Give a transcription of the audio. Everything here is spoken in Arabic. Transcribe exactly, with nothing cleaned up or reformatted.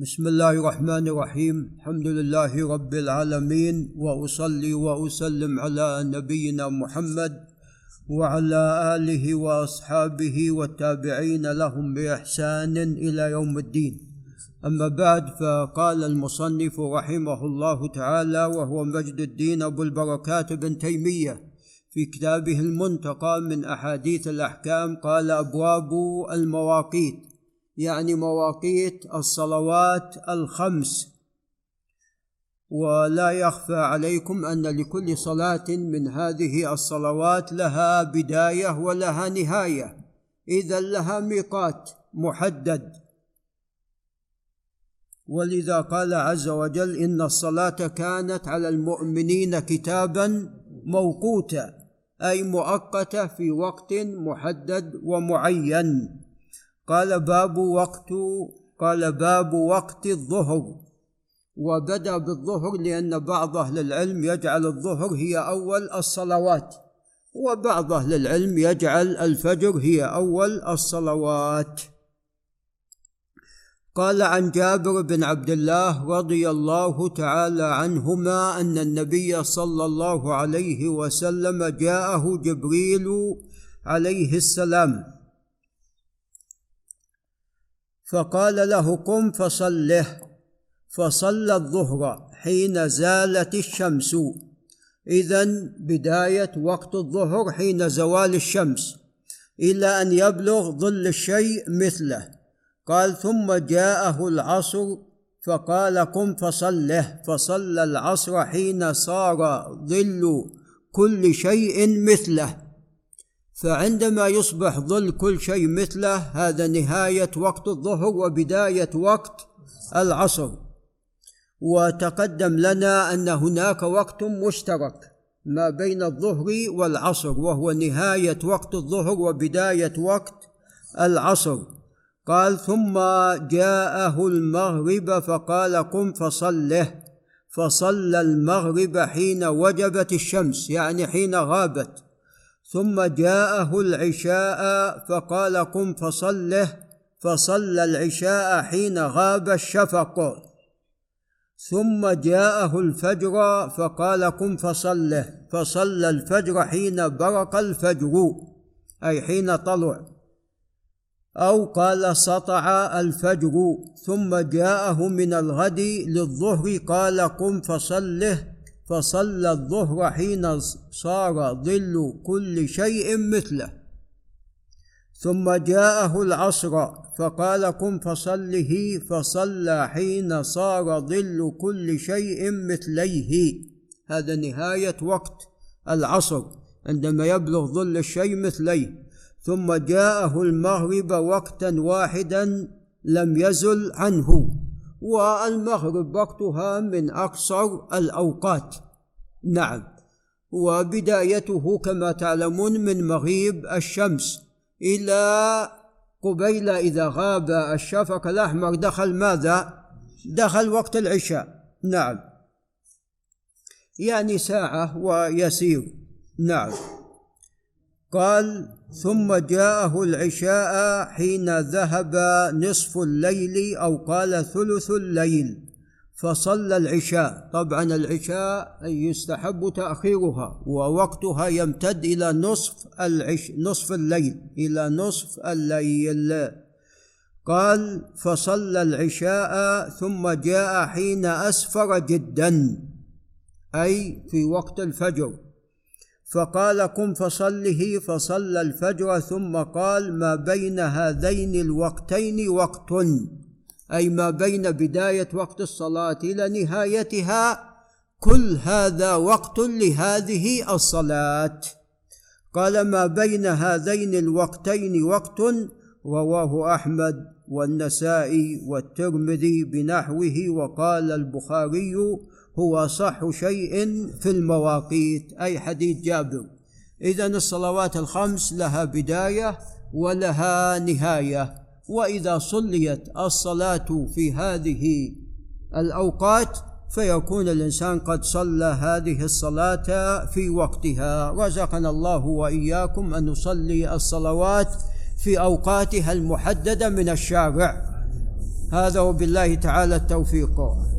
بسم الله الرحمن الرحيم. الحمد لله رب العالمين، وأصلي وأسلم على نبينا محمد وعلى آله وأصحابه والتابعين لهم بإحسان إلى يوم الدين. أما بعد، فقال المصنف رحمه الله تعالى وهو مجد الدين أبو البركات بن تيمية في كتابه المنتقى من أحاديث الأحكام، قال: أبواب المواقيت، يعني مواقيت الصلوات الخمس. ولا يخفى عليكم أن لكل صلاة من هذه الصلوات لها بداية ولها نهاية، إذا لها ميقات محدد. ولذا قال عز وجل: إن الصلاة كانت على المؤمنين كتابا موقوتا، أي مؤقتة في وقت محدد ومعين. قال: باب وقت قال باب وقت الظهر. وبدأ بالظهر لأن بعض أهل العلم يجعل الظهر هي أول الصلوات، وبعض أهل العلم يجعل الفجر هي أول الصلوات. قال: عن جابر بن عبد الله رضي الله تعالى عنهما أن النبي صلى الله عليه وسلم جاءه جبريل عليه السلام فقال له: قم فصله. فصلى الظهر حين زالت الشمس، إذن بداية وقت الظهر حين زوال الشمس إلى أن يبلغ ظل الشيء مثله. قال: ثم جاءه العصر فقال: قم فصله. فصلى العصر حين صار ظل كل شيء مثله. فعندما يصبح ظل كل شيء مثله، هذا نهاية وقت الظهر وبداية وقت العصر. وتقدم لنا أن هناك وقت مشترك ما بين الظهر والعصر، وهو نهاية وقت الظهر وبداية وقت العصر. قال: ثم جاءه المغرب فقال: قم فصله. فصلى المغرب حين وجبت الشمس، يعني حين غابت. ثم جاءه العشاء فقال: قم فصله. فصلى العشاء حين غاب الشفق. ثم جاءه الفجر فقال: قم فصله. فصلى الفجر حين برق الفجر، أي حين طلع، أو قال سطع الفجر. ثم جاءه من الغد للظهر قال: قم فصله. فصلى الظهر حين صار ظل كل شيء مثله. ثم جاءه العصر فقال: قم فصله. فصلى حين صار ظل كل شيء مثليه. هذا نهاية وقت العصر عندما يبلغ ظل الشيء مثليه. ثم جاءه المغرب وقتا واحدا لم يزل عنه، والمغرب وقتها من أقصر الأوقات. نعم، وبدايته كما تعلمون من مغيب الشمس إلى قبيل إذا غاب الشفق الأحمر دخل ماذا؟ دخل وقت العشاء. نعم، يعني ساعة ويسير. نعم. قال: ثم جاءه العشاء حين ذهب نصف الليل، أو قال ثلث الليل. فصلى العشاء. طبعا العشاء يستحب تأخيرها، ووقتها يمتد إلى نصف العش... نصف الليل إلى نصف الليل. قال: فصلى العشاء ثم جاء حين أسفر جدا، أي في وقت الفجر، فقال: قم فصله. فصلى الفجر ثم قال: ما بين هذين الوقتين وقت، أي ما بين بداية وقت الصلاة إلى نهايتها، كل هذا وقت لهذه الصلاة. قال: ما بين هذين الوقتين وقت. رواه أحمد والنسائي والترمذي بنحوه، وقال البخاري: هو صح شيء في المواقيت، أي حديث جابر. إذن الصلوات الخمس لها بداية ولها نهاية، وإذا صليت الصلاة في هذه الأوقات فيكون الإنسان قد صلى هذه الصلاة في وقتها. رزقنا الله وإياكم أن نصلي الصلوات في أوقاتها المحددة من الشارع. هذا وبالله تعالى التوفيق.